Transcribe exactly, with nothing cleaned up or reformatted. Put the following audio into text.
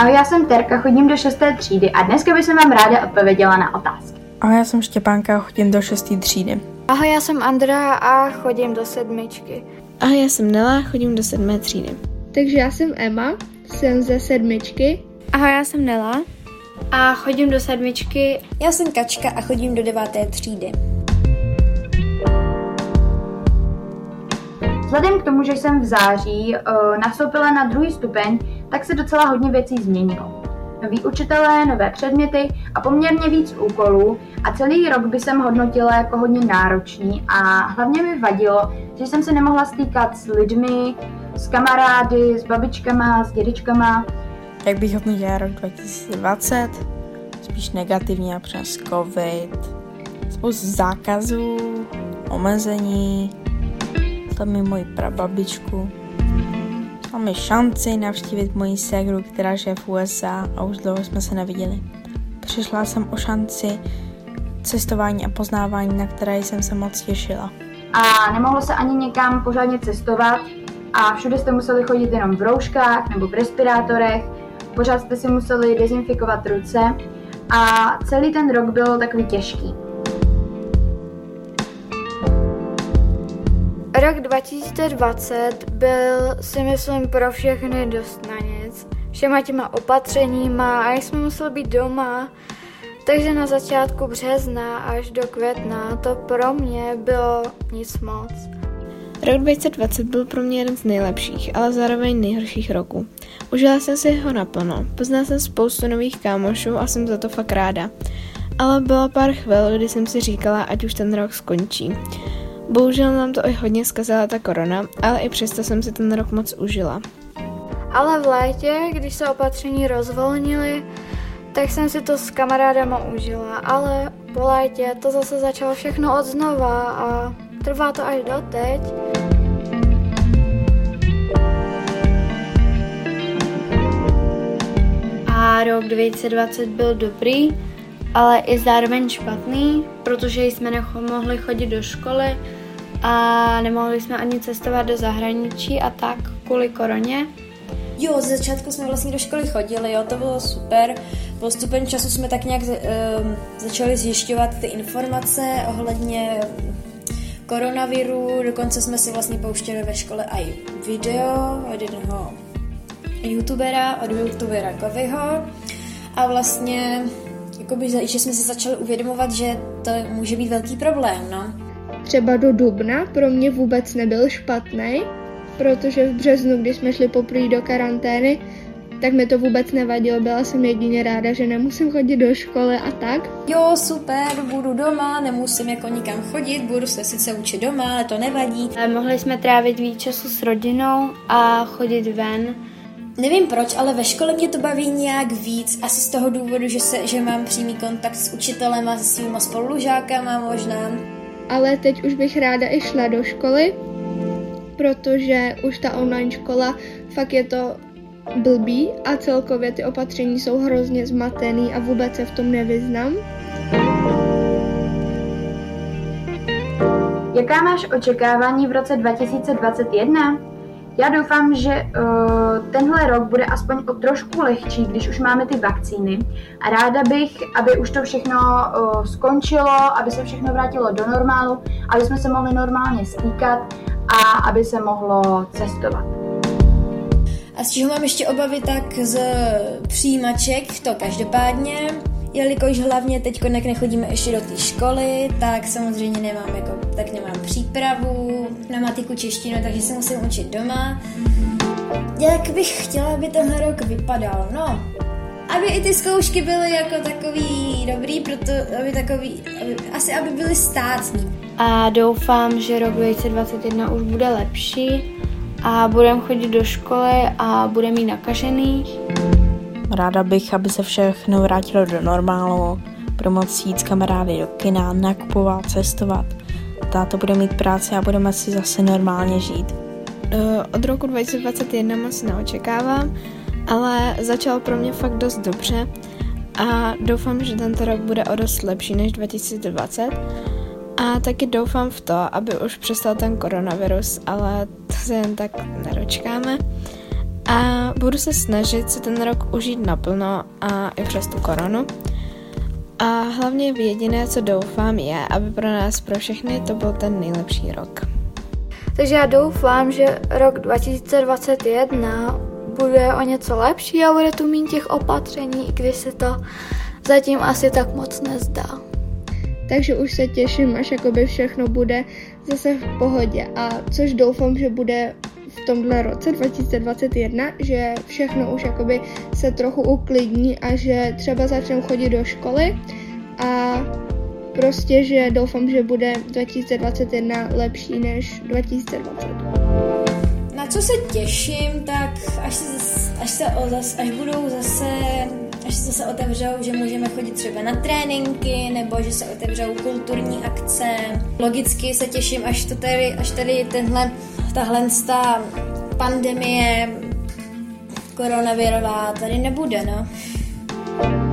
Ahoj, já jsem Terka, chodím do šesté třídy a dneska bych vám ráda odpověděla na otázky. Ahoj, já jsem Štěpánka, chodím do šesté třídy. Ahoj, já jsem Andrea a chodím do sedmičky. Ahoj, já jsem Nela, chodím do sedmé třídy. Takže já jsem Emma, jsem ze sedmičky. Ahoj, já jsem Nela a chodím do sedmičky. Já jsem Kačka a chodím do deváté třídy. Vzhledem k tomu, že jsem v září uh, nastoupila na druhý stupeň, tak se docela hodně věcí změnilo. Noví učitelé, nové předměty a poměrně víc úkolů a celý rok by jsem hodnotila jako hodně náročný a hlavně mi vadilo, že jsem se nemohla stýkat s lidmi, s kamarády, s babičkama, s dědečkama. Jak bych hodnotila rok dva tisíce dvacet? Spíš negativně přes covid, spoustu zákazů, omezení. Tam je moji prababičku. Tam je šanci navštívit moji ségru, která žije v U S A a už dlouho jsme se neviděli. Přišla jsem o šanci cestování a poznávání, na které jsem se moc těšila. A nemohlo se ani někam pořádně cestovat a všude jste museli chodit jenom v rouškách nebo v respirátorech, pořád jste si museli dezinfikovat ruce a celý ten rok byl takový těžký. Rok dva tisíce dvacet byl, si myslím, pro všechny dost na nic. Všema těma opatřeníma a jak jsme museli být doma, takže na začátku března až do května to pro mě bylo nic moc. Rok dva tisíce dvacet byl pro mě jeden z nejlepších, ale zároveň nejhorších roků. Užila jsem si ho naplno, poznala jsem spoustu nových kámošů a jsem za to fakt ráda. Ale bylo pár chvil, kdy jsem si říkala, ať už ten rok skončí. Bohužel nám to i hodně zkazila ta korona, ale i přesto jsem si ten rok moc užila. Ale v létě, když se opatření rozvolnily, tak jsem si to s kamarádama užila, ale po létě to zase začalo všechno od znova a trvá to až doteď. A rok dva tisíce dvacet byl dobrý, ale i zároveň špatný, protože jsme nemohli chodit do školy, a nemohli jsme ani cestovat do zahraničí a tak kvůli koroně. Jo, ze začátku jsme vlastně do školy chodili, jo, to bylo super. Postupem času jsme tak nějak um, začali zjišťovat ty informace ohledně koronaviru. Dokonce jsme si vlastně pouštěli ve škole i video od jednoho youtubera, od youtubera Kovyho. A vlastně, jakoby, že jsme si začali uvědomovat, že to může být velký problém, no. Třeba do dubna pro mě vůbec nebyl špatný, protože v březnu, když jsme šli poprvé do karantény, tak mi to vůbec nevadilo, byla jsem jedině ráda, že nemusím chodit do školy a tak. Jo, super, budu doma, nemusím jako nikam chodit, budu se sice učit doma, ale to nevadí. A mohli jsme trávit víc času s rodinou a chodit ven. Nevím proč, ale ve škole mě to baví nějak víc, asi z toho důvodu, že, se, že mám přímý kontakt s učitelem a se svýma spolužákama možná. Ale teď už bych ráda i šla do školy, protože už ta online škola, fakt je to blbý a celkově ty opatření jsou hrozně zmatený a vůbec se v tom nevyznám. Jaká máš očekávání v roce dva tisíce dvacet jedna? Já doufám, že uh, tenhle rok bude aspoň o trošku lehčí, když už máme ty vakcíny. A ráda bych, aby už to všechno uh, skončilo, aby se všechno vrátilo do normálu, aby jsme se mohli normálně stýkat a aby se mohlo cestovat. A z čeho mám ještě obavy, tak z přijímaček, to každopádně. Jelikož hlavně teď konek nechodíme ještě do té školy, tak samozřejmě nemám, jako, tak nemám přípravu na matiku češtinu, takže se musím učit doma. Jak bych chtěla, aby tenhle rok vypadal? No, aby i ty zkoušky byly jako takový dobrý, proto, aby takový, aby, asi aby byly státní. A doufám, že rok dva tisíce dvacet jedna už bude lepší a budem chodit do školy a budem mít nakažených. Ráda bych, aby se všechno vrátilo do normálu, budu moct jít s kamarády do kina, nakupovat, cestovat. Táto bude mít práci a budeme si zase normálně žít. Od roku dva tisíce dvacet jedna moc neočekávám, ale začal pro mě fakt dost dobře a doufám, že tento rok bude o dost lepší než dva tisíce dvacet. A taky doufám v to, aby už přestal ten koronavirus, ale to se jen tak nedočkáme. a budu se snažit si ten rok užít naplno a i přes tu koronu. A hlavně jediné, co doufám, je, aby pro nás, pro všechny, to byl ten nejlepší rok. Takže já doufám, že rok dva tisíce dvacet jedna bude o něco lepší a bude tu méně těch opatření, i když se to zatím asi tak moc nezdá. Takže už se těším, až jakoby všechno bude zase v pohodě. A což doufám, že bude v tomhle roce dva tisíce dvacet jedna, že všechno už jakoby se trochu uklidní a že třeba začnu chodit do školy a prostě, že doufám, že bude dva tisíce dvacet jedna lepší než dva tisíce dvacet. Na co se těším, tak až se, až se o, až budou zase až se zase otevřou, že můžeme chodit třeba na tréninky, nebo že se otevřou kulturní akce. Logicky se těším, až to tady, až tady tenhle, tahle pandemie koronavirová tady nebude, no.